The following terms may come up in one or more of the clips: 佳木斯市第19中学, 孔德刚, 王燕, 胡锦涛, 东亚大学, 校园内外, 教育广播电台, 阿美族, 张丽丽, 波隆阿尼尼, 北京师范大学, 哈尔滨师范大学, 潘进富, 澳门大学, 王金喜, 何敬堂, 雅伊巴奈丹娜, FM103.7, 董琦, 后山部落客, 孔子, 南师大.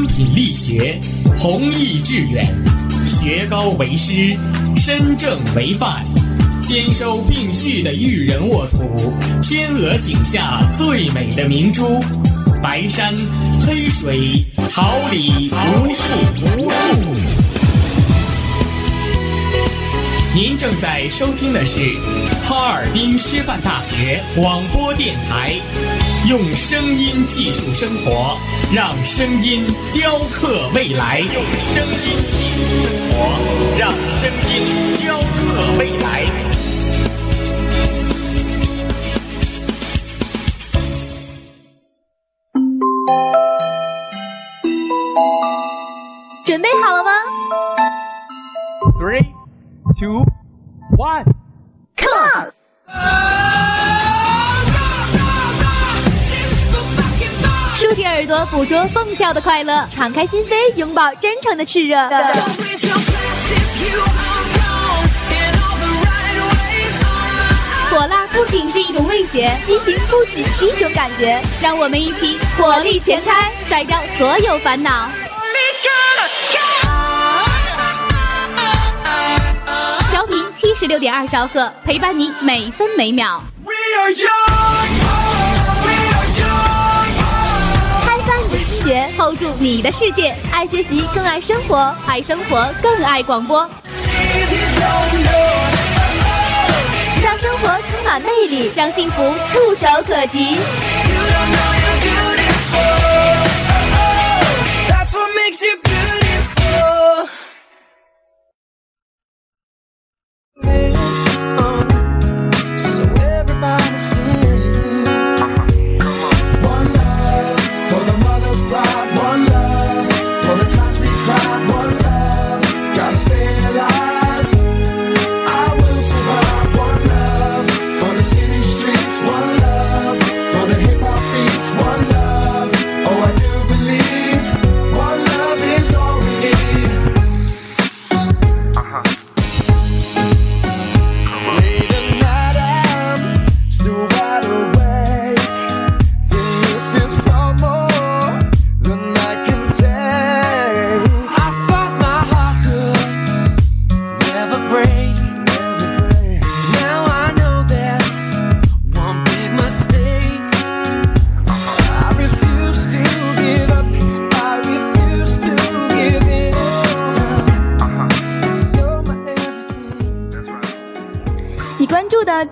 光引力学，弘毅致远，学高为师，身正为范，兼收并蓄的育人沃土，天鹅颈下最美的明珠，白山、黑水、桃李无数。您正在收听的是哈尔滨师范大学广播电台，用声音技术生活，让声音雕刻未来。用声音技术生活，让声音雕刻未来。准备好了吗 ？Three。Two, one, come on! 竖起耳朵，捕捉蹦跳的快乐，敞开心扉，拥抱真诚的炽热。火辣不仅是一种味觉，激情不只是一种感觉。让我们一起火力全开，甩掉所有烦恼。76.2兆赫陪伴你每分每秒。We are young, we are young, 开发你的听觉， hold 住你的世界。爱学习，更爱生活，爱生活更爱广播。让生活充满魅力，让幸福触手可及。That's what makes you beautiful.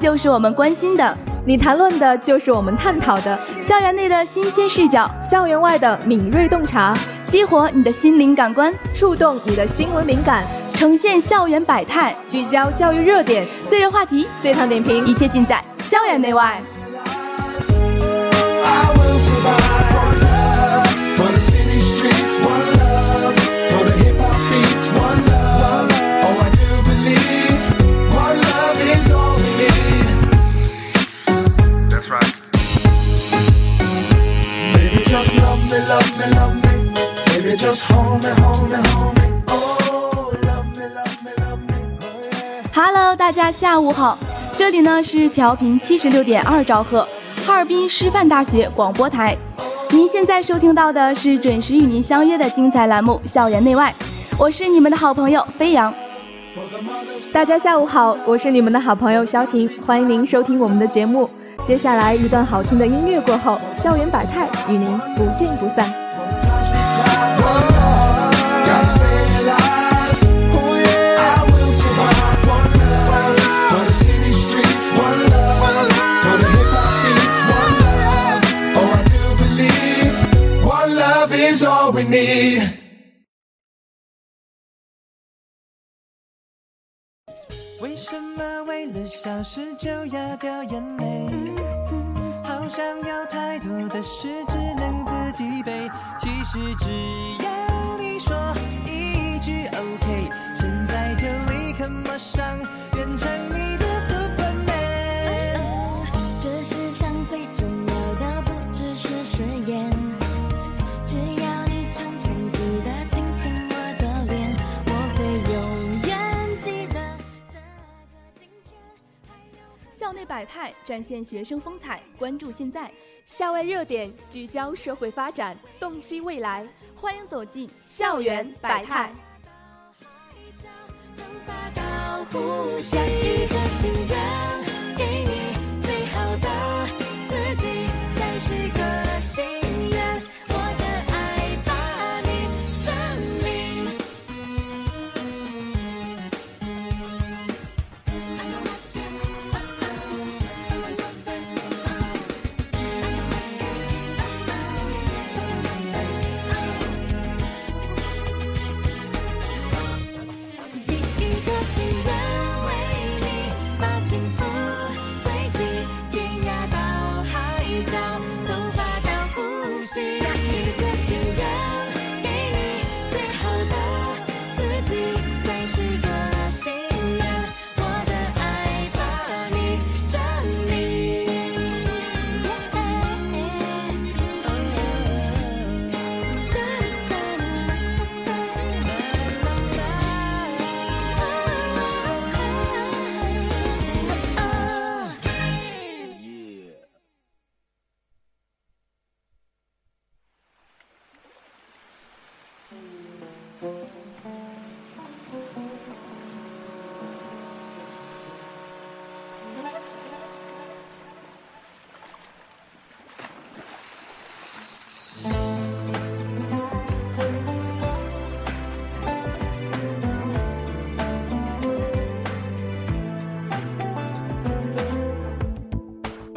就是我们关心的，你谈论的就是我们探讨的。校园内的新鲜视角，校园外的敏锐洞察，激活你的心灵感官，触动你的新闻灵感，呈现校园百态，聚焦教育热点，最热话题，最烫点评，一切尽在校园内外。Hello， 大家下午好，这里呢是调频76.2兆赫，哈尔滨师范大学广播台。您现在收听到的是准时与您相约的精彩栏目《校园内外》，我是你们的好朋友飞扬。大家下午好，我是你们的好朋友肖婷，欢迎您收听我们的节目。接下来一段好听的音乐过后，校园百态与您不见不散。为什么为了小事就要掉眼泪？好像有太多的事只能自己背。其实只要你说一句 OK， 现在就立刻马上变成你的 Superman。这世上最重要的不只是誓言。校内百态展现学生风采，关注现在；校外热点聚焦社会发展，洞悉未来。欢迎走进校园百态。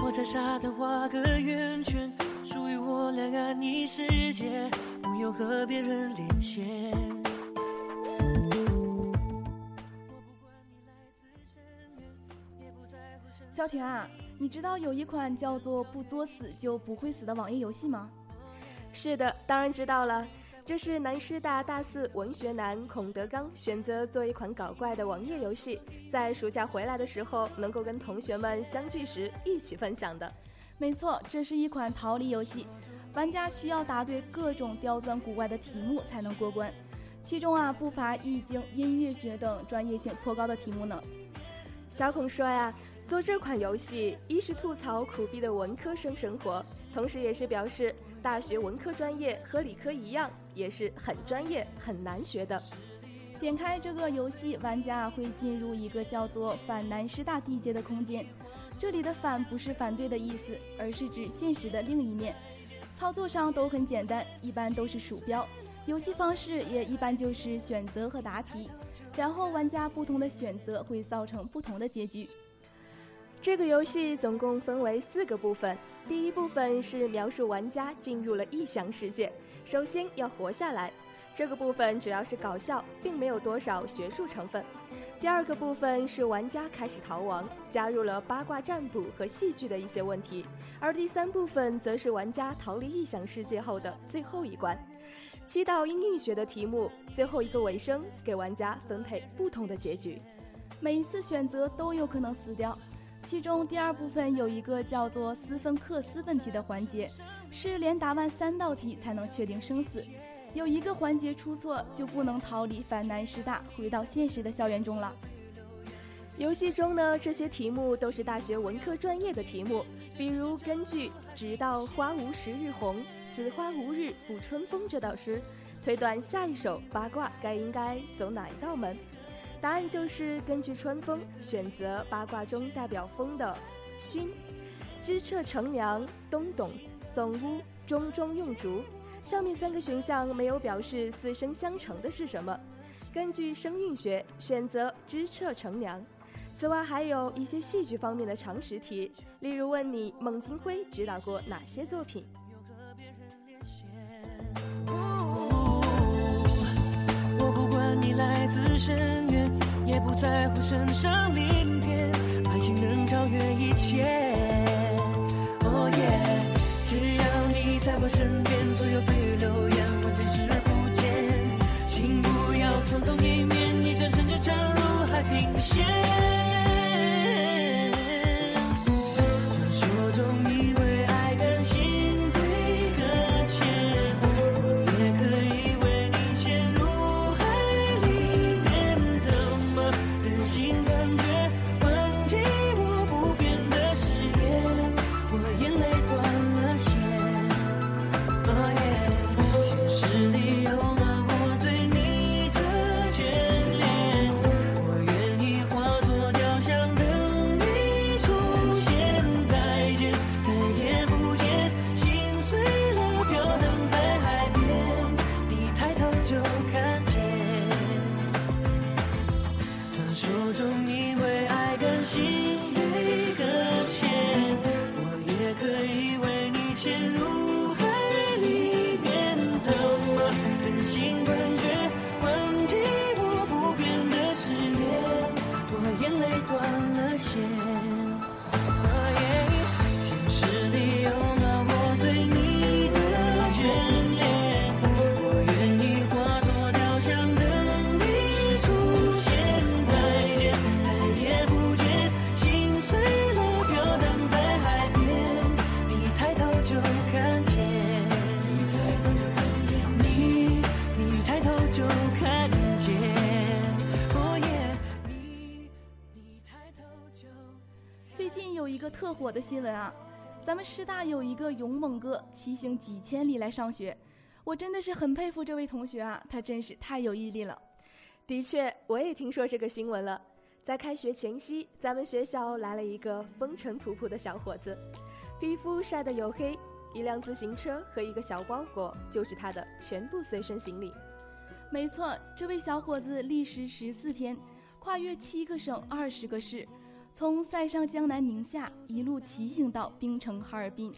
我在沙滩画个圆圈，属于我两岸一世界，不用和别人连线。小田啊，你知道有一款叫做不作死就不会死的网页游戏吗？是的，当然知道了。这是南师大大四文学男孔德刚选择做一款搞怪的网页游戏，在暑假回来的时候能够跟同学们相聚时一起分享的。没错，这是一款逃离游戏，玩家需要答对各种刁钻古怪的题目才能过关，其中啊不乏易经、音乐学等专业性颇高的题目呢。小孔说呀，做这款游戏一是吐槽苦逼的文科生生活，同时也是表示大学文科专业和理科一样也是很专业很难学的。点开这个游戏，玩家会进入一个叫做反南师大地界的空间，这里的反不是反对的意思，而是指现实的另一面。操作上都很简单，一般都是鼠标，游戏方式也一般就是选择和答题，然后玩家不同的选择会造成不同的结局。这个游戏总共分为4个部分，第一部分是描述玩家进入了异想世界，首先要活下来，这个部分主要是搞笑，并没有多少学术成分。第2个部分是玩家开始逃亡，加入了八卦占卜和戏剧的一些问题，而第3部分则是玩家逃离异想世界后的最后一关，7道音韵学的题目，最后一个尾声给玩家分配不同的结局，每一次选择都有可能死掉。其中第2部分有一个叫做斯芬克斯问题的环节，是连答完3道题才能确定生死，有一个环节出错就不能逃离反南师大回到现实的校园中了。游戏中呢，这些题目都是大学文科专业的题目，比如根据直到花无十日红，此花无日补春风这道诗推断下一首八卦该应该走哪一道门，答案就是根据春风选择八卦中代表风的巽，知彻乘凉，东董总屋，中中用竹。上面3个选项没有表示四声相乘的是什么，根据声韵学选择知彻乘凉。此外还有一些戏剧方面的常识题，例如问你孟京辉指导过哪些作品。你来自深渊，也不在乎身上鳞片，爱情能超越一切。哦耶，只要你在我身边，所有蜚语流言完全视而不见。请不要匆匆一面，一转身就插入海平线。传说中你为爱人心碎搁浅，我也可以为你陷入。心感觉，问题我不变，最近有一个特火的新闻啊，咱们师大有一个勇猛哥骑行几千里来上学，我真的是很佩服这位同学啊，他真是太有毅力了。的确，我也听说这个新闻了。在开学前夕，咱们学校来了一个风尘仆仆的小伙子，皮肤晒得黝黑，一辆自行车和一个小包裹就是他的全部随身行李。没错，这位小伙子历时14天，跨越7个省20个市，从塞上江南宁夏一路骑行到冰城哈尔滨，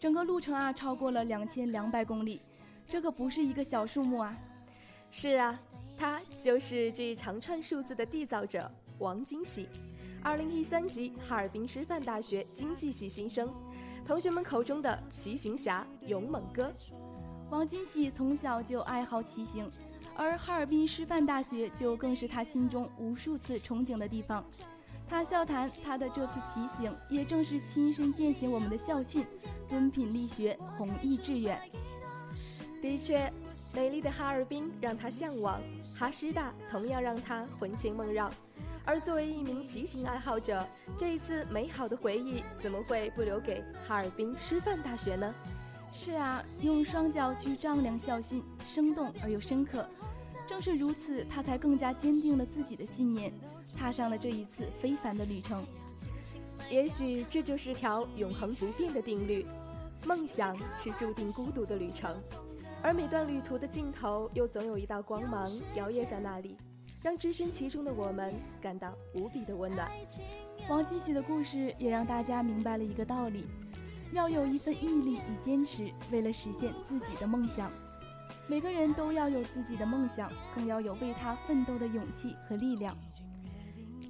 整个路程啊超过了2200公里，这可不是一个小数目啊。是啊，他就是这一长串数字的缔造者王金喜，2013级哈尔滨师范大学经济系新生，同学们口中的骑行侠、勇猛哥。王金喜从小就爱好骑行，而哈尔滨师范大学就更是他心中无数次憧憬的地方。他笑谈他的这次骑行，也正是亲身践行我们的校训：敦品力学，弘毅致远。的确，美丽的哈尔滨让他向往，哈师大同样让他魂牵梦绕。而作为一名骑行爱好者，这一次美好的回忆怎么会不留给哈尔滨师范大学呢？是啊，用双脚去丈量校训，生动而又深刻。正是如此，他才更加坚定了自己的信念，踏上了这一次非凡的旅程。也许这就是条永恒不变的定律：梦想是注定孤独的旅程，而每段旅途的尽头又总有一道光芒摇曳在那里，让置身其中的我们感到无比的温暖。王金喜的故事也让大家明白了一个道理：要有一份毅力与坚持，为了实现自己的梦想。每个人都要有自己的梦想，更要有为他奋斗的勇气和力量。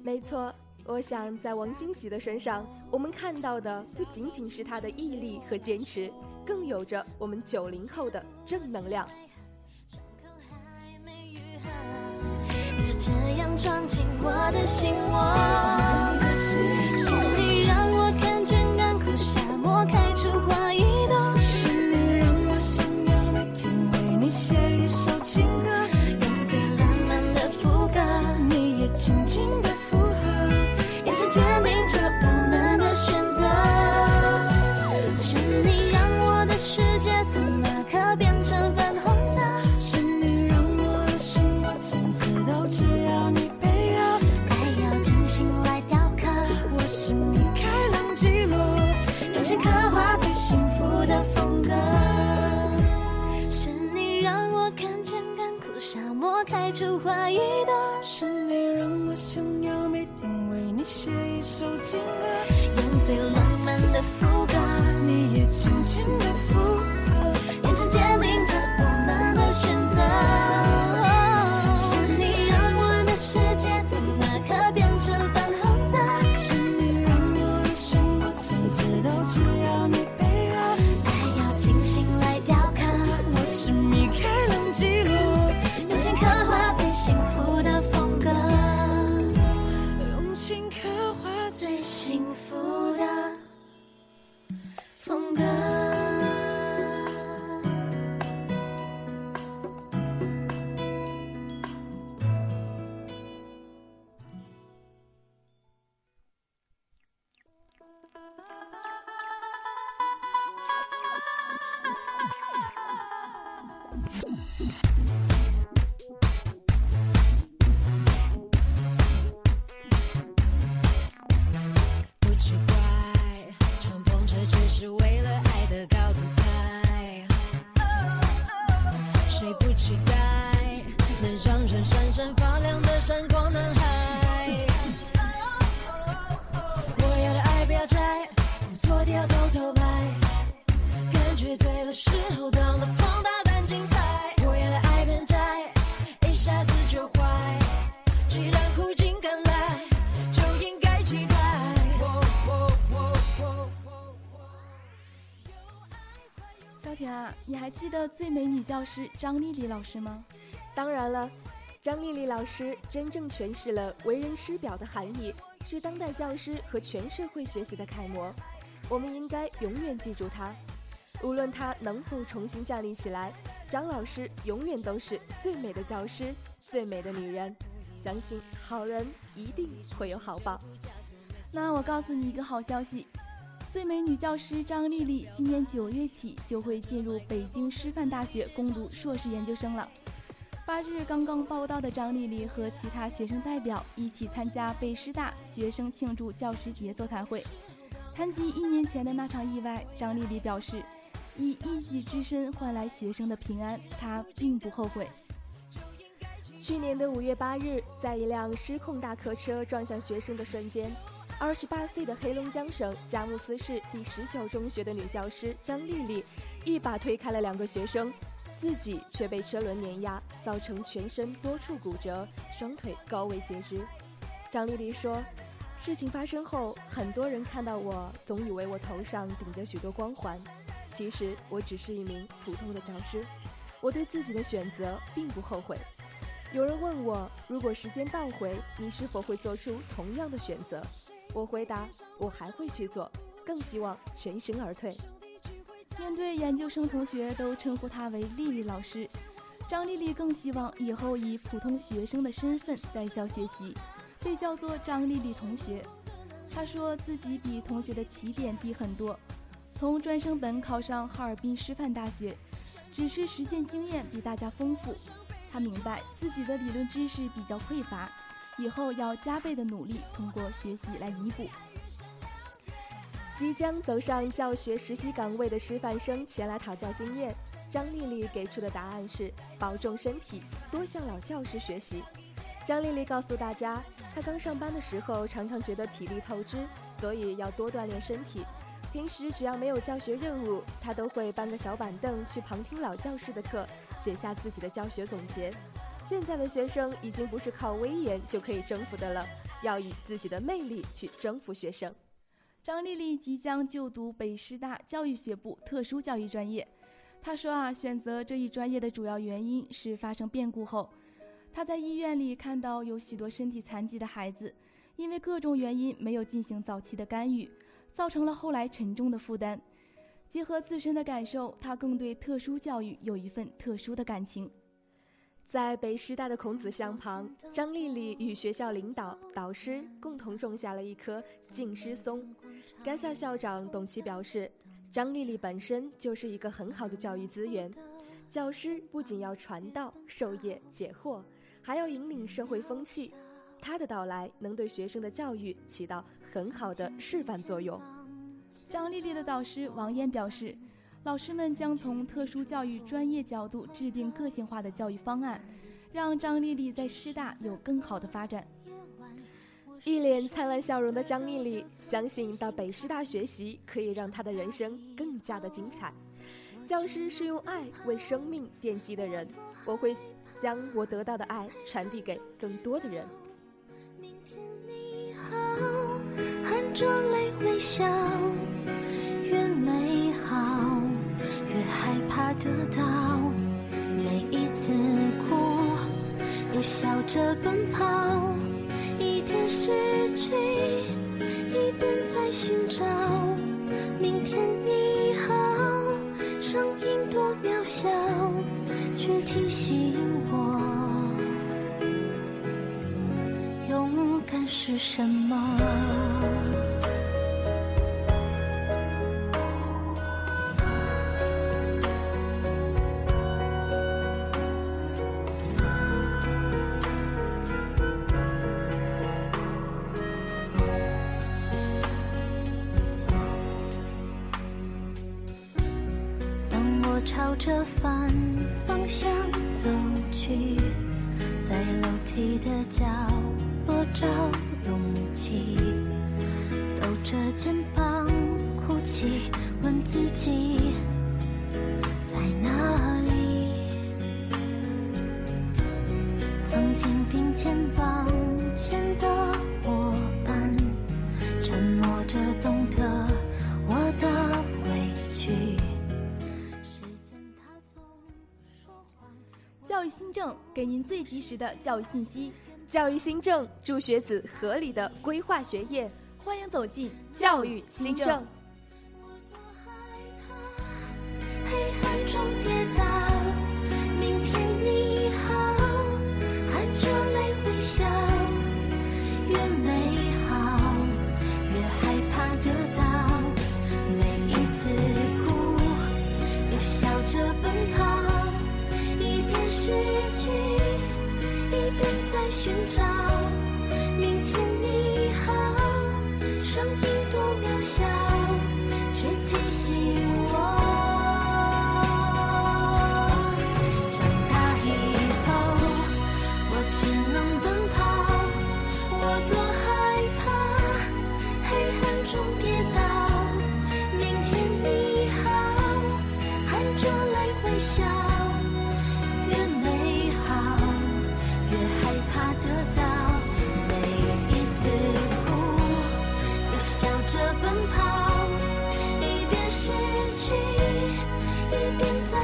没错，我想在王金喜的身上，我们看到的不仅仅是他的毅力和坚持，更有着我们90后的正能量。这样闯进我的心窝，是你让我看见干枯沙漠开出花一朵，是你让我想要每天为你写一首情歌，用最浪漫的副歌，你也轻轻的附和，眼神坚定着我们的选择，是你让我的世界从那刻变成粉红色，是你让我的生活从此都只要你配合，没有真心来雕刻，我是米开朗基罗，用心刻画最幸福的风格，是你让我看见干枯沙漠开出花一朵，是你让我想要每天为你写一首情歌，用最浪漫的副歌，你也轻轻的附和，眼神坚定着我们的选择。你还记得最美女教师张丽丽老师吗？当然了，张丽丽老师真正诠释了为人师表的含义，是当代教师和全社会学习的楷模。我们应该永远记住她，无论她能否重新站立起来，张老师永远都是最美的教师，最美的女人。相信好人一定会有好报。那我告诉你一个好消息，最美女教师张丽丽今年9月起就会进入北京师范大学攻读硕士研究生了。8日刚刚报到的张丽丽和其他学生代表一起参加北师大学生庆祝教师节座谈会，谈及1年前的那场意外，张丽丽表示，以一己之身换来学生的平安，她并不后悔。去年的5月8日，在一辆失控大客车撞向学生的瞬间，28岁的黑龙江省佳木斯市第19中学的女教师张丽丽一把推开了2个学生，自己却被车轮碾压，造成全身多处骨折，双腿高位截肢。张丽丽说，事情发生后，很多人看到我总以为我头上顶着许多光环，其实我只是一名普通的教师，我对自己的选择并不后悔。有人问我，如果时间倒回，你是否会做出同样的选择？我回答，我还会去做，更希望全身而退。面对研究生同学都称呼她为丽丽老师，张丽丽更希望以后以普通学生的身份在校学习，被叫做张丽丽同学。她说自己比同学的起点低很多，从专升本考上哈尔滨师范大学，只是实践经验比大家丰富。他明白自己的理论知识比较匮乏，以后要加倍的努力，通过学习来弥补。即将走上教学实习岗位的师范生前来讨教经验，张丽丽给出的答案是保重身体，多向老教师学习。张丽丽告诉大家，她刚上班的时候常常觉得体力透支，所以要多锻炼身体。平时只要没有教学任务，她都会搬个小板凳去旁听老教师的课，写下自己的教学总结。现在的学生已经不是靠威严就可以征服的了，要以自己的魅力去征服学生。张丽丽即将就读北师大教育学部特殊教育专业，她说选择这一专业的主要原因是发生变故后，她在医院里看到有许多身体残疾的孩子，因为各种原因没有进行早期的干预，造成了后来沉重的负担。结合自身的感受，他更对特殊教育有一份特殊的感情。在北师大的孔子像旁，张丽丽与学校领导、导师共同种下了一棵静师松。该校校长董琦表示，张丽丽本身就是一个很好的教育资源，教师不仅要传道、授业、解惑，还要引领社会风气。他的到来能对学生的教育起到很好的示范作用。张丽丽的导师王燕表示，老师们将从特殊教育专业角度制定个性化的教育方案，让张丽丽在师大有更好的发展。一脸灿烂笑容的张丽丽相信，到北师大学习可以让她的人生更加的精彩。教师是用爱为生命奠基的人，我会将我得到的爱传递给更多的人。含着泪微笑，越美好越害怕得到，每一次哭都笑着奔跑，一边失去一边在寻找，明天你好，声音多渺小，却提醒我勇敢是什么。朝着方向走去，在楼梯的角落找勇气，抖着肩膀哭泣，问自己在哪里。曾经并肩往前的伙伴，沉默着懂得我的委屈。教育新政给您最及时的教育信息，教育新政助学子合理的规划学业，欢迎走进教育新政。我多害怕黑暗中跌倒，明天你好，含着泪微笑，越美好寻找明天你好，生命多渺小，却提醒我长大以后我只能奔跑，我多害怕黑暗中跌倒，明天你好含着泪微笑，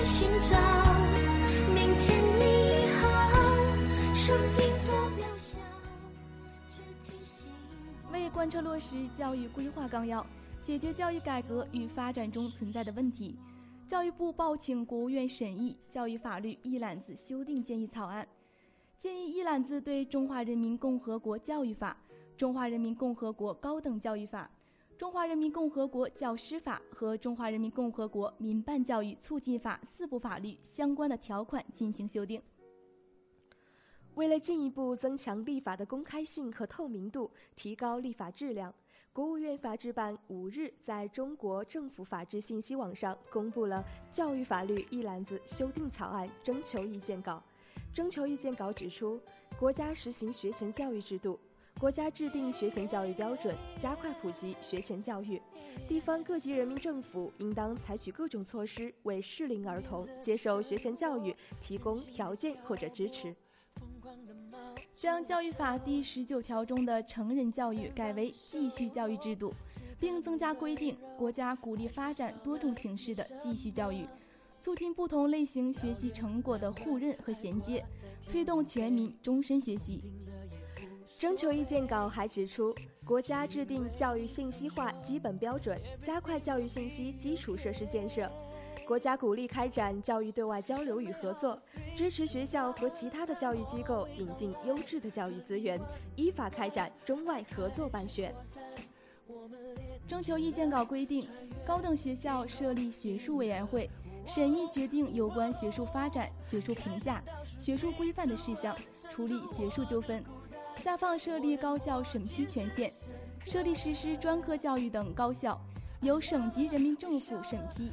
寻找明天你好，生命多渺小，却提醒我。为贯彻落实《教育规划纲要》，解决教育改革与发展中存在的问题，教育部报请国务院审议《教育法律一揽子修订建议草案》，建议一揽子对《中华人民共和国教育法》《中华人民共和国高等教育法》《中华人民共和国教师法》和《中华人民共和国民办教育促进法》四部法律相关的条款进行修订。为了进一步增强立法的公开性和透明度，提高立法质量，国务院法制办5日在中国政府法制信息网上公布了《教育法律一揽子修订草案》征求意见稿。征求意见稿指出，国家实行学前教育制度，国家制定学前教育标准，加快普及学前教育。地方各级人民政府应当采取各种措施，为适龄儿童接受学前教育提供条件或者支持。将《教育法》第19条中的成人教育改为继续教育制度，并增加规定，国家鼓励发展多种形式的继续教育，促进不同类型学习成果的互认和衔接，推动全民终身学习。征求意见稿还指出，国家制定教育信息化基本标准，加快教育信息基础设施建设。国家鼓励开展教育对外交流与合作，支持学校和其他的教育机构引进优质的教育资源，依法开展中外合作办学。征求意见稿规定，高等学校设立学术委员会，审议决定有关学术发展、学术评价、学术规范的事项，处理学术纠纷。下放设立高校审批权限，设立实施专科教育等高校由省级人民政府审批，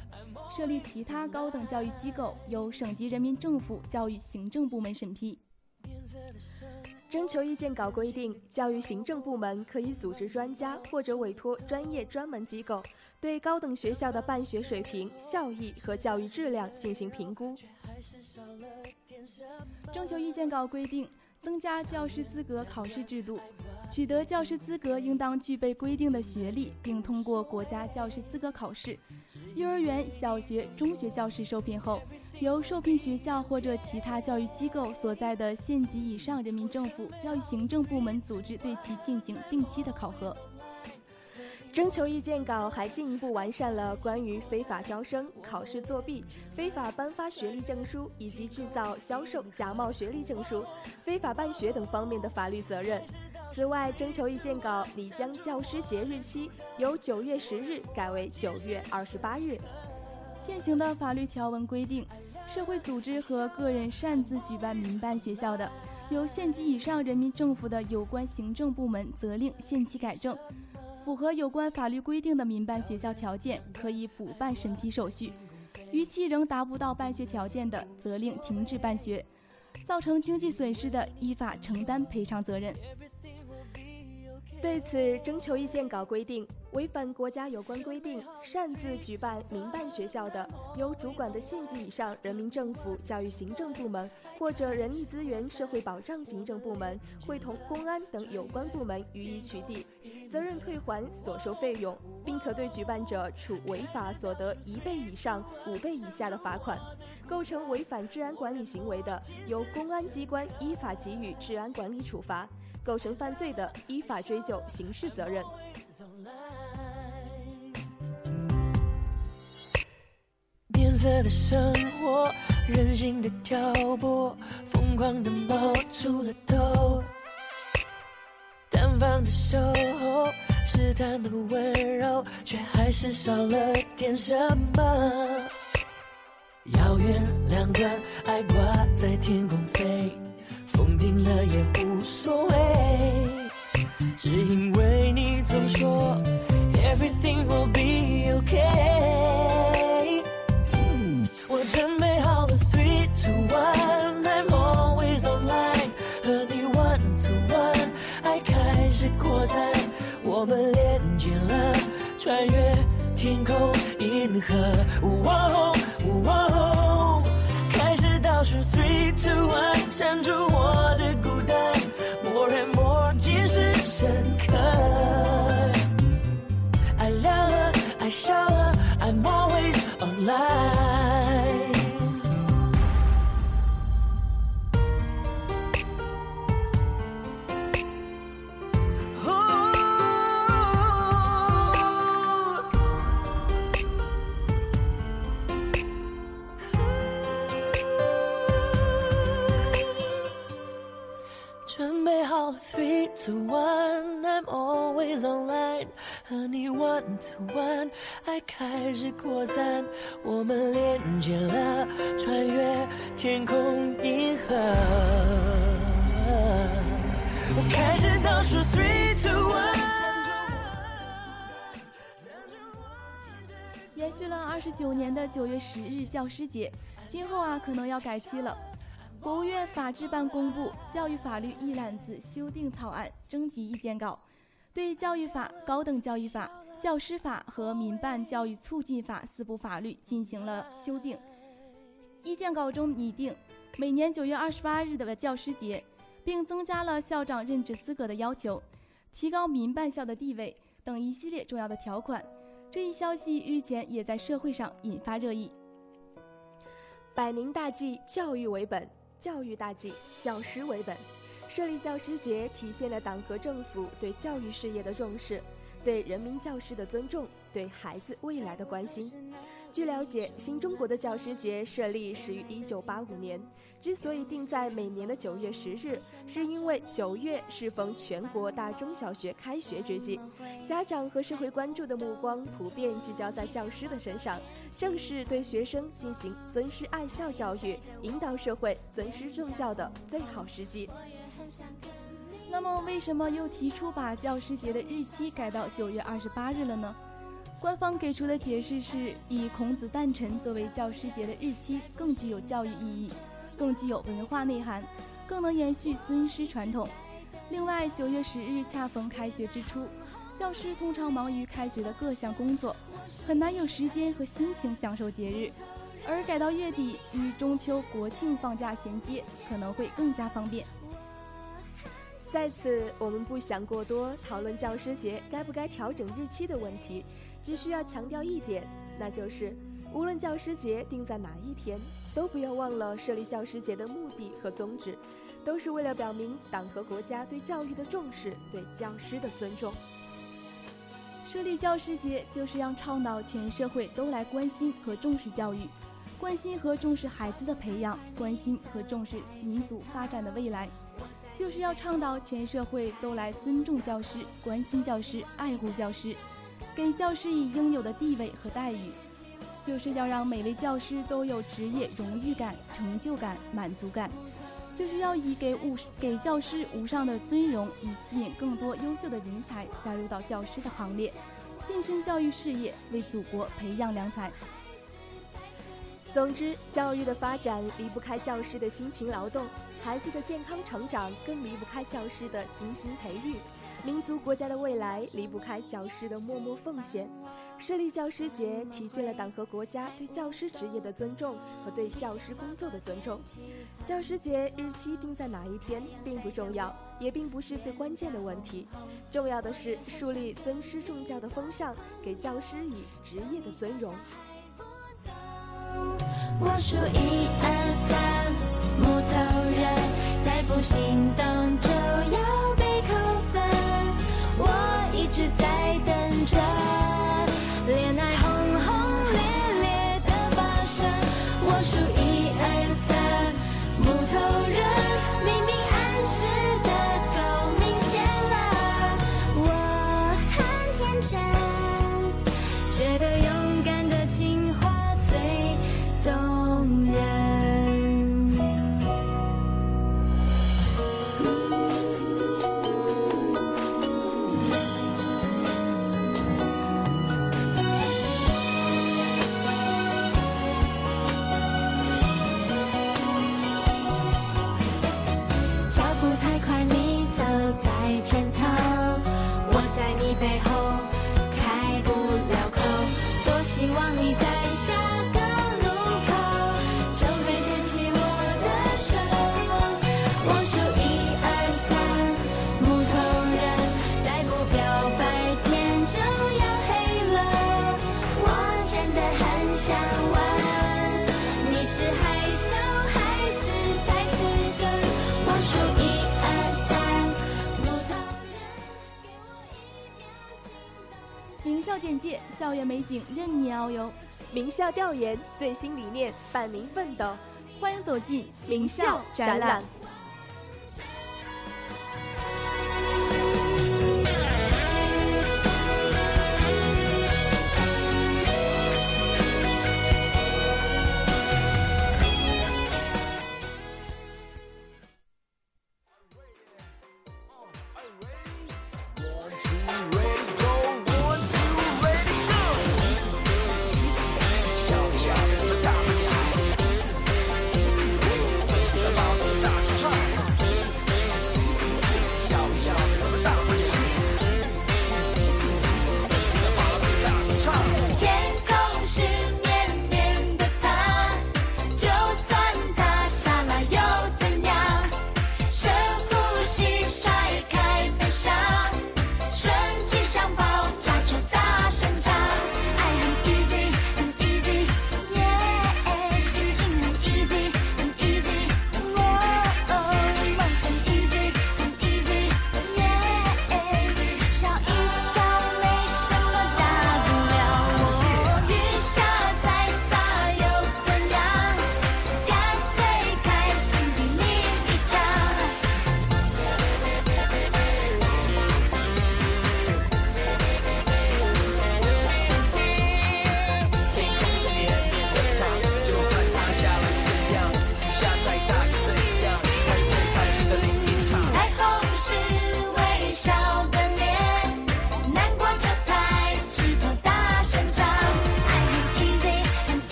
设立其他高等教育机构由省级人民政府教育行政部门审批。征求意见稿规定，教育行政部门可以组织专家或者委托专业专门机构，对高等学校的办学水平、效益和教育质量进行评估。征求意见稿规定，增加教师资格考试制度，取得教师资格应当具备规定的学历，并通过国家教师资格考试。幼儿园、小学、中学教师受聘后，由受聘学校或者其他教育机构所在的县级以上人民政府教育行政部门组织对其进行定期的考核。征求意见稿还进一步完善了关于非法招生、考试作弊、非法颁发学历证书以及制造、销售假冒学历证书、非法办学等方面的法律责任。此外，征求意见稿拟将教师节日期由9月10日改为9月28日。现行的法律条文规定，社会组织和个人擅自举办民办学校的，由县级以上人民政府的有关行政部门责令限期改正。符合有关法律规定的民办学校条件，可以补办审批手续；逾期仍达不到办学条件的，责令停止办学；造成经济损失的，依法承担赔偿责任。对此，征求意见稿规定，违反国家有关规定擅自举办民办学校的，由主管的县级以上人民政府教育行政部门或者人力资源社会保障行政部门会同公安等有关部门予以取缔，责任退还所收费用，并可对举办者处违法所得1倍以上5倍以下的罚款。构成违反治安管理行为的，由公安机关依法给予治安管理处罚；构成犯罪的，依法追究刑事责任。变色的生活，任性的挑拨，疯狂的冒出了头，单方的守候，试探的温柔，却还是少了点什么。遥远两端，爱挂在天空飞，风平了也无所谓，只因为你总说 Everything will be okay。 我准备好了 3, 2, 1， I'm always online， 和你 1 to 1， 爱开始扩散，我们连接了，穿越天空银河，哦哦哦，开始倒数 3, 2, 1， 删除我的孤单，more and more， 尽是深刻。 爱亮了，爱笑了 ，I'm always online。 准备好了 3, 2, 1， I'm always online， 和你 1 to 1， 爱开始扩散，我们连接了，穿越天空银河。我开始倒数 3, 2, 1。延续了29年的9月10日教师节，今后可能要改期了。 国务院法制办公布《教育法律一揽子修订草案》征集意见稿，对教育法、高等教育法、教师法和民办教育促进法4部法律进行了修订。意见稿中拟定每年9月28日的教师节，并增加了校长任职资格的要求，提高民办校的地位等一系列重要的条款。这一消息日前也在社会上引发热议。百年大计，教育为本。 教育大计，教师为本。设立教师节，体现了党和政府对教育事业的重视，对人民教师的尊重，对孩子未来的关心。据了解，新中国的教师节设立始于1985年，之所以定在每年的9月10日，是因为9月适逢全国大中小学开学之际，家长和社会关注的目光普遍聚焦在教师的身上，正是对学生进行尊师爱校教育、引导社会尊师重教的最好时机。那么，为什么又提出把教师节的日期改到9月28日了呢？ 官方给出的解释是，以孔子诞辰作为教师节的日期，更具有教育意义，更具有文化内涵，更能延续尊师传统。另外，9月10日恰逢开学之初，教师通常忙于开学的各项工作，很难有时间和心情享受节日，而改到月底与中秋、国庆放假衔接，可能会更加方便。 在此，我们不想过多讨论教师节该不该调整日期的问题，只需要强调一点，那就是，无论教师节定在哪一天，都不要忘了设立教师节的目的和宗旨，都是为了表明党和国家对教育的重视，对教师的尊重。设立教师节就是要倡导全社会都来关心和重视教育，关心和重视孩子的培养，关心和重视民族发展的未来。 就是要倡导全社会都来尊重教师、关心教师、爱护教师，给教师以应有的地位和待遇，就是要让每位教师都有职业荣誉感、成就感、满足感，就是要以给教师无上的尊荣，以吸引更多优秀的人才加入到教师的行列，献身教育事业，为祖国培养良才。 总之，教育的发展离不开教师的辛勤劳动，孩子的健康成长更离不开教师的精心培育，民族国家的未来离不开教师的默默奉献。设立教师节，体现了党和国家对教师职业的尊重和对教师工作的尊重。教师节日期定在哪一天并不重要，也并不是最关键的问题，重要的是树立尊师重教的风尚，给教师以职业的尊荣。 我数1、2、3，木头人，再不行动就要被扣分。我一直在等着恋爱轰轰烈烈的发生。我数1、2、3，木头人，明明暗示的都明显了，我很天真，觉得勇敢的情话。 动人。太快，你走在前头，我在你背后开不了口，多希望你在下个路口就会牵起我的手。我数1、2、3，木头人，再不表白天就要黑了。我真的很想问，你是害羞还是太迟钝？我数1、2、3，木头人，给我一秒心动的。名校简介，校园美景任你遨游。名校调研，最新理念，伴您奋斗。欢迎走进名校展览。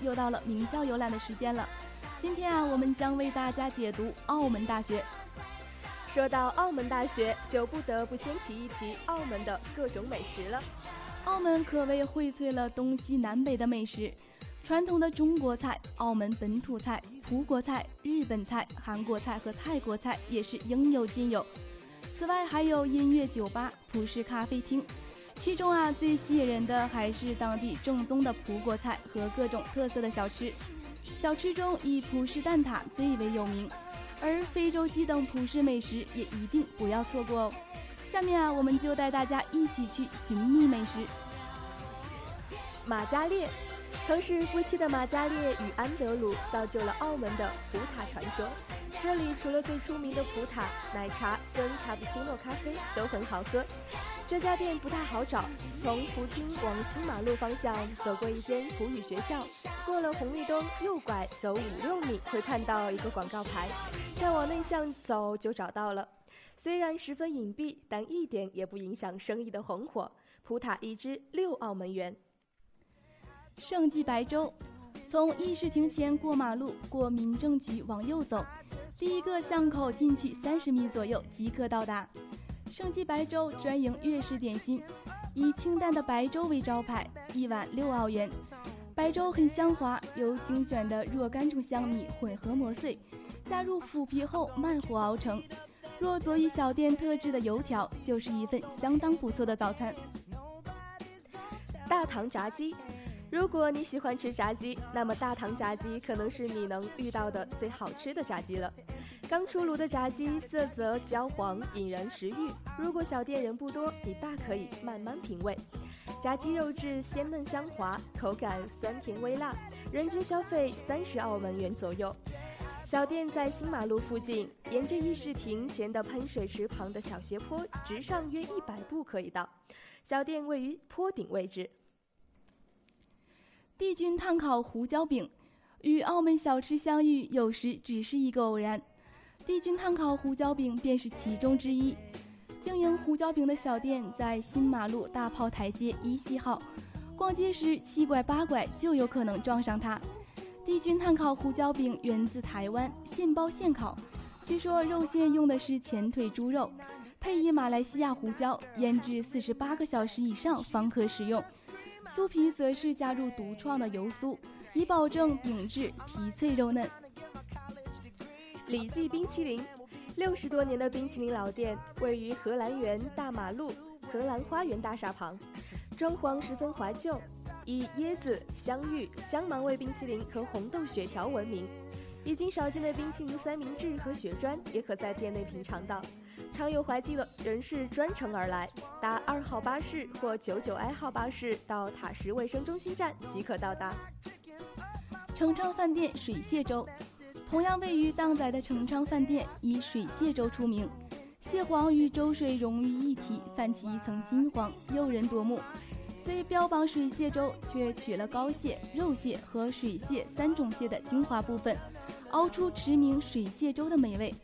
又到了名校游览的时间了，今天我们将为大家解读澳门大学。说到澳门大学，就不得不先提一提澳门的各种美食了。澳门可谓荟萃了东西南北的美食，传统的中国菜、澳门本土菜、葡国菜、日本菜、韩国菜和泰国菜也是应有尽有。此外还有音乐酒吧、葡式咖啡厅，其中最吸引人的还是当地正宗的葡国菜和各种特色的小吃。小吃中以葡式蛋挞最为有名，而非洲鸡等葡式美食也一定不要错过哦。下面我们就带大家一起去寻觅美食。马加列，曾是夫妻的马加列与安德鲁造就了澳门的葡挞传说。这里除了最出名的葡挞、奶茶跟卡布奇诺咖啡都很好喝。这家店不太好找，从葡京往新马路方向走过一间葡语学校，过了红绿灯右拐走5、6米会看到一个广告牌，再往内向走就找到了。虽然十分隐蔽，但一点也不影响生意的红火。葡挞一只6澳门元。盛记白州，从议事亭前过马路，过民政局往右走，第一个巷口进去30米左右即可到达。盛记白粥专营粤式点心，以清淡的白粥为招牌，一碗6澳元。白粥很香滑，由精选的若干种香米混合磨碎，加入腐皮后慢火熬成。若佐以小店特制的油条，就是一份相当不错的早餐。大唐炸鸡，如果你喜欢吃炸鸡，那么大唐炸鸡可能是你能遇到的最好吃的炸鸡了。刚出炉的炸鸡色泽焦黄，引人食欲。如果小店人不多，你大可以慢慢品味。炸鸡肉质鲜嫩香滑，口感酸甜微辣，人均消费30澳门元左右。小店在新马路附近，沿着议事亭前的喷水池旁的小斜坡直上约100步可以到。小店位于坡顶位置。帝君炭烤胡椒饼，与澳门小吃相遇有时只是一个偶然，帝君炭烤胡椒饼便是其中之一。经营胡椒饼的小店在新马路大炮台街1西号，逛街时7拐8拐就有可能撞上它。帝君炭烤胡椒饼源自台湾，现包现烤，据说肉馅用的是前腿猪肉，配以马来西亚胡椒，腌制48个小时以上方可食用。酥皮则是加入独创的油酥，以保证饼质皮脆肉嫩。李记冰淇淋，60多年的冰淇淋老店，位于荷兰园大马路荷兰花园大厦旁，装潢十分怀旧，以椰子、香芋、香芒味冰淇淋和红豆雪条闻名。已经少见的冰淇淋三明治和雪砖也可在店内品尝到，常有怀旧的人士专程而来，搭2号巴士或99I号巴士到塔什卫生中心站即可到达。成昌饭店水蟹粥，同样位于凼仔的成昌饭店以水蟹粥出名，蟹黄与粥水融于一体，泛起一层金黄，诱人夺目。虽标榜水蟹粥，却取了膏蟹、肉蟹和水蟹3种蟹的精华部分，熬出驰名水蟹粥的美味。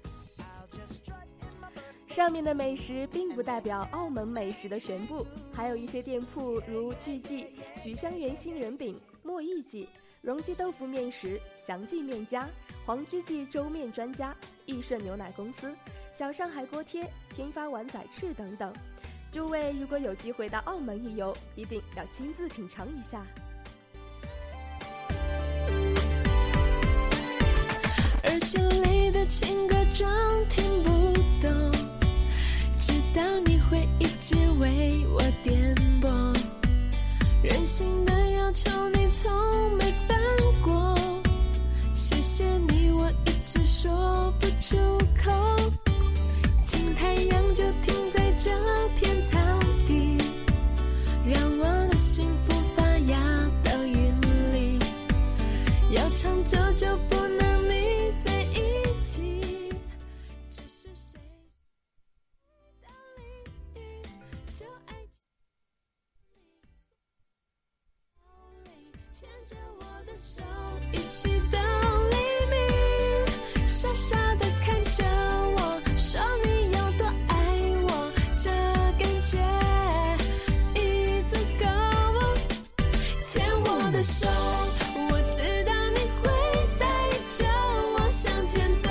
上面的美食并不代表澳门美食的全部，还有一些店铺如聚记、菊香园杏仁饼、莫忆记、荣记豆腐面食、祥记面家、黄之记粥面专家、益顺牛奶公司、小上海锅贴、天发碗仔翅等等。诸位如果有机会到澳门一游，一定要亲自品尝一下。耳机里的情歌装听不懂，直到你会一直为我颠簸，任性的要求你从没犯过，谢谢你我一直说不出口，请太阳就停在这片草地，让我的幸福发芽到云里，要长久就不能你在一起，只是谁当你就爱你，牵着我的手一起到黎明，傻傻的看着我说你手，我知道你会带着我向前走，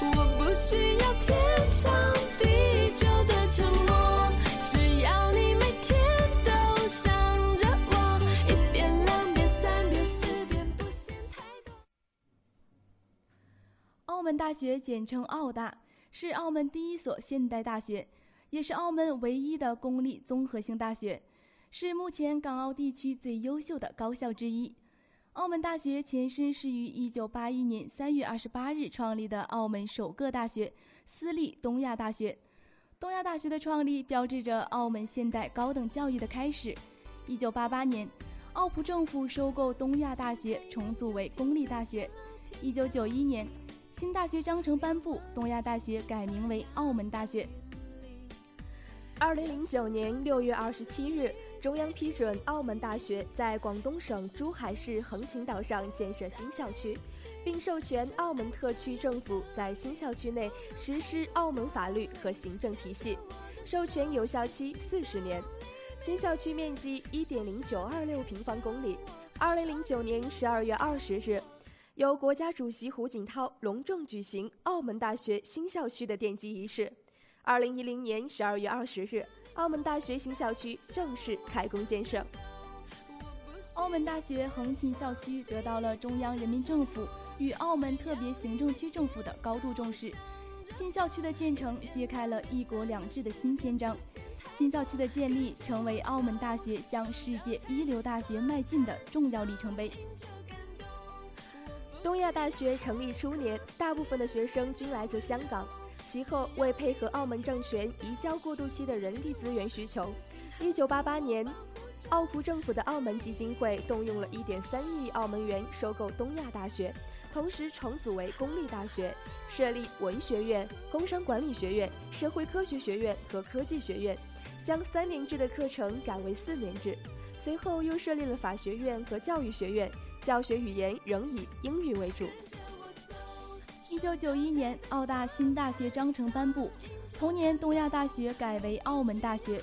我不需要天长地久的承诺，只要你每天都想着我，1遍2遍3遍4遍不嫌太多。澳门大学简称澳大，是澳门第一所现代大学，也是澳门唯一的公立综合性大学，是目前港澳地区最优秀的高校之一。澳门大学前身是于1981年3月28日创立的澳门首个大学——私立东亚大学。东亚大学的创立标志着澳门现代高等教育的开始。1988年，澳葡政府收购东亚大学，重组为公立大学。1991年，新大学章程颁布，东亚大学改名为澳门大学。2009年6月27日，中央批准澳门大学在广东省珠海市横琴岛上建设新校区，并授权澳门特区政府在新校区内实施澳门法律和行政体系，授权有效期40年。新校区面积1.0926平方公里。2009年12月20日，由国家主席胡锦涛隆重举行澳门大学新校区的奠基仪式。2010年12月20日，澳门大学新校区正式开工建设。澳门大学横琴校区得到了中央人民政府与澳门特别行政区政府的高度重视。新校区的建成揭开了一国两制的新篇章。新校区的建立成为澳门大学向世界1流大学迈进的重要里程碑。东亚大学成立初年，大部分的学生均来自香港。其后，为配合澳门政权移交过渡期的人力资源需求，1988年，澳葡政府的澳门基金会动用了1.3亿澳门元收购东亚大学，同时重组为公立大学，设立文学院、工商管理学院、社会科学学院和科技学院，将3年制的课程改为4年制。随后又设立了法学院和教育学院，教学语言仍以英语为主。1991年，澳大新大学章程颁布，同年东亚大学改为澳门大学，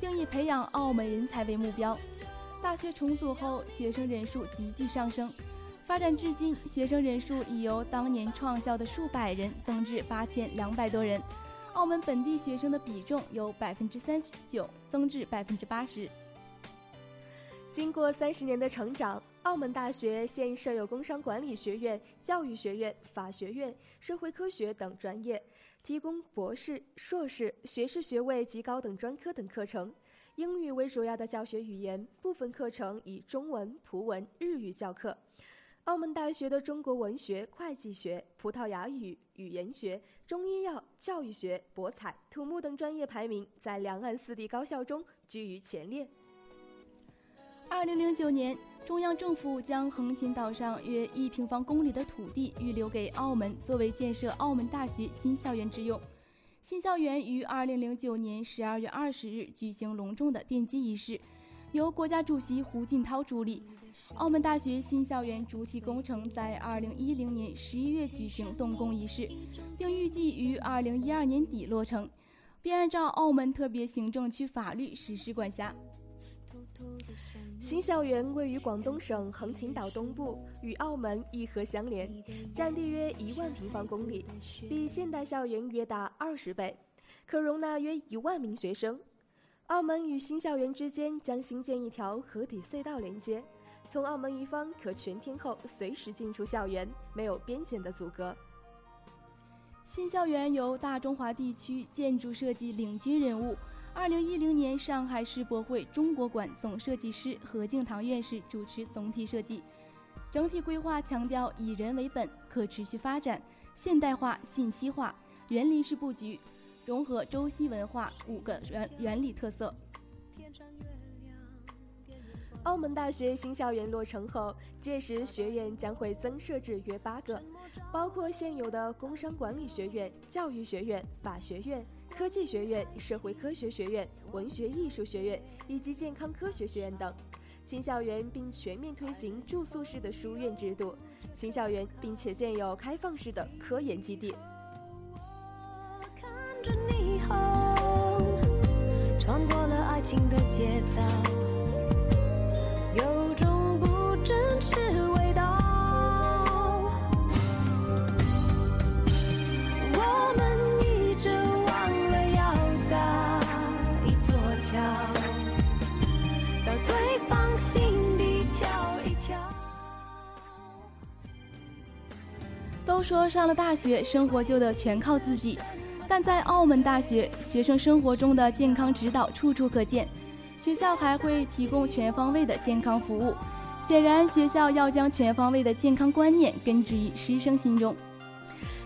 并以培养澳门人才为目标。大学重组后，学生人数急剧上升，发展至今，学生人数已由当年创校的数百人增至8200多人，澳门本地学生的比重由39%增至80%。经过30年的成长，澳门大学现设有工商管理学院、教育学院、法学院、社会科学等专业，提供博士、硕士、学士学位及高等专科等课程。英语为主要的教学语言，部分课程以中文、葡文、日语教课。澳门大学的中国文学、会计学、葡萄牙语、语言学、中医药、教育学、博彩、土木等专业排名在两岸4地高校中居于前列。2009年，中央政府将横琴岛上约1平方公里的土地预留给澳门，作为建设澳门大学新校园之用。新校园于2009年12月20日举行隆重的奠基仪式，由国家主席胡锦涛主礼。澳门大学新校园主体工程在2010年11月举行动工仪式，并预计于2012年底落成，并按照澳门特别行政区法律实施管辖。新校园位于广东省横琴岛东部，与澳门一河相连，占地约1万平方公里，比现代校园约大20倍，可容纳约1万名学生。澳门与新校园之间将兴建一条河底隧道连接，从澳门一方可全天候随时进出校园，没有边界的阻隔。新校园由大中华地区建筑设计领军人物、2010年上海世博会中国馆总设计师何敬堂院士主持总体设计，整体规划强调以人为本、可持续发展、现代化、信息化、园林式布局，融合周西文化5个园里特色。澳门大学新校园落成后，届时学院将会增设至约8个，包括现有的工商管理学院、教育学院、法学院、科技学院、社会科学学院、文学艺术学院以及健康科学学院等。新校园并全面推行住宿式的书院制度，新校园并且建有开放式的科研基地。看着霓虹，穿过了爱情的街道，有种不真实味道，我们一直忘了要搭一座桥，到对方心底瞧一瞧。都说上了大学，生活就得全靠自己，但在澳门大学，学生生活中的健康指导处处可见。学校还会提供全方位的健康服务，显然学校要将全方位的健康观念根植于师生心中。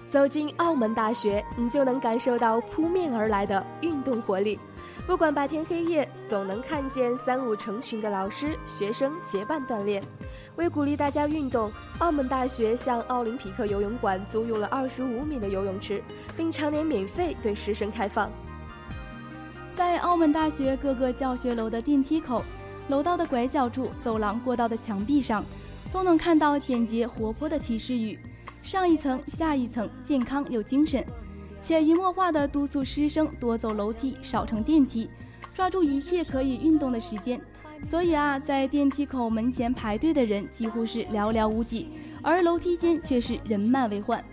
走进澳门大学，你就能感受到扑面而来的运动活力，不管白天黑夜，总能看见3-5成群的老师学生结伴锻炼。为鼓励大家运动，澳门大学向奥林匹克游泳馆租用了25米的游泳池，并常年免费对师生开放。在澳门大学各个教学楼的电梯口、楼道的拐角处、走廊过道的墙壁上，都能看到简洁活泼的提示语，上一层下一层，健康又精神，潜移默化地督促师生多走楼梯，少乘电梯，抓住一切可以运动的时间。所以啊，在电梯口门前排队的人几乎是寥寥无几，而楼梯间却是人满为患。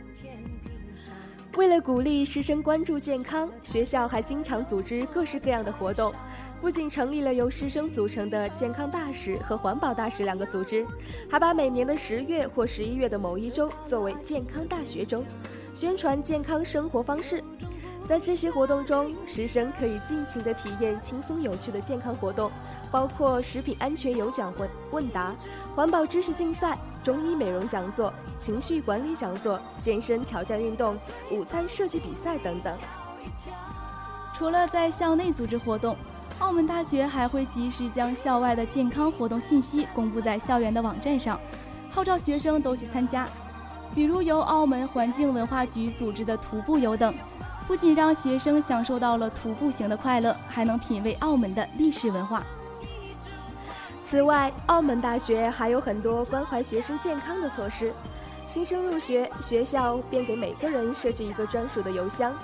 为了鼓励师生关注健康，学校还经常组织各式各样的活动，不仅成立了由师生组成的健康大使和环保大使2个组织，还把每年的10月或11月的某一周作为健康大学周，宣传健康生活方式。在这些活动中，师生可以尽情地体验轻松有趣的健康活动，包括食品安全有奖问答、环保知识竞赛、中医美容讲座、情绪管理讲座、健身挑战运动、午餐设计比赛等等。除了在校内组织活动，澳门大学还会及时将校外的健康活动信息公布在校园的网站上，号召学生都去参加。比如由澳门环境文化局组织的徒步游等，不仅让学生享受到了徒步行的快乐，还能品味澳门的历史文化。此外，澳门大学还有很多关怀学生健康的措施。新生入学，学校便给每个人设置一个专属的邮箱。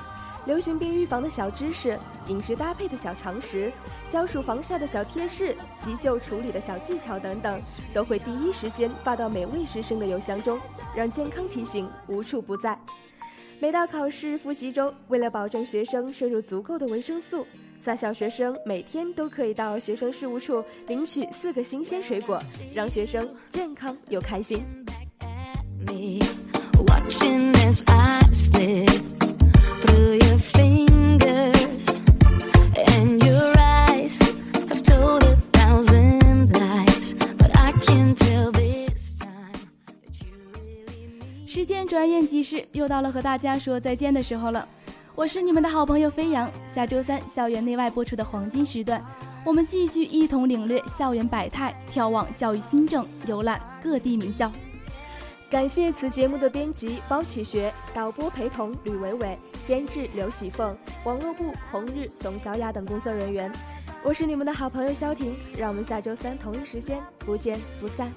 流行病预防的小知识，饮食搭配的小常识，消暑防晒的小贴士，急救处理的小技巧等等，都会第一时间发到每位师生的邮箱中，让健康提醒无处不在。每到考试复习周，为了保证学生摄入足够的维生素，在校学生每天都可以到学生事务处领取4个新鲜水果，让学生健康又开心。时间转眼即逝，又到了和大家说再见的时候了。我是你们的好朋友飞扬，下周三校园内外播出的黄金时段，我们继续一同领略校园百态，眺望教育新政，游览各地名校。感谢此节目的编辑包启学，导播陪同吕伟伟，监制刘喜凤，网络部红日、董小雅等工作人员。我是你们的好朋友肖婷，让我们下周三同一时间不见不散。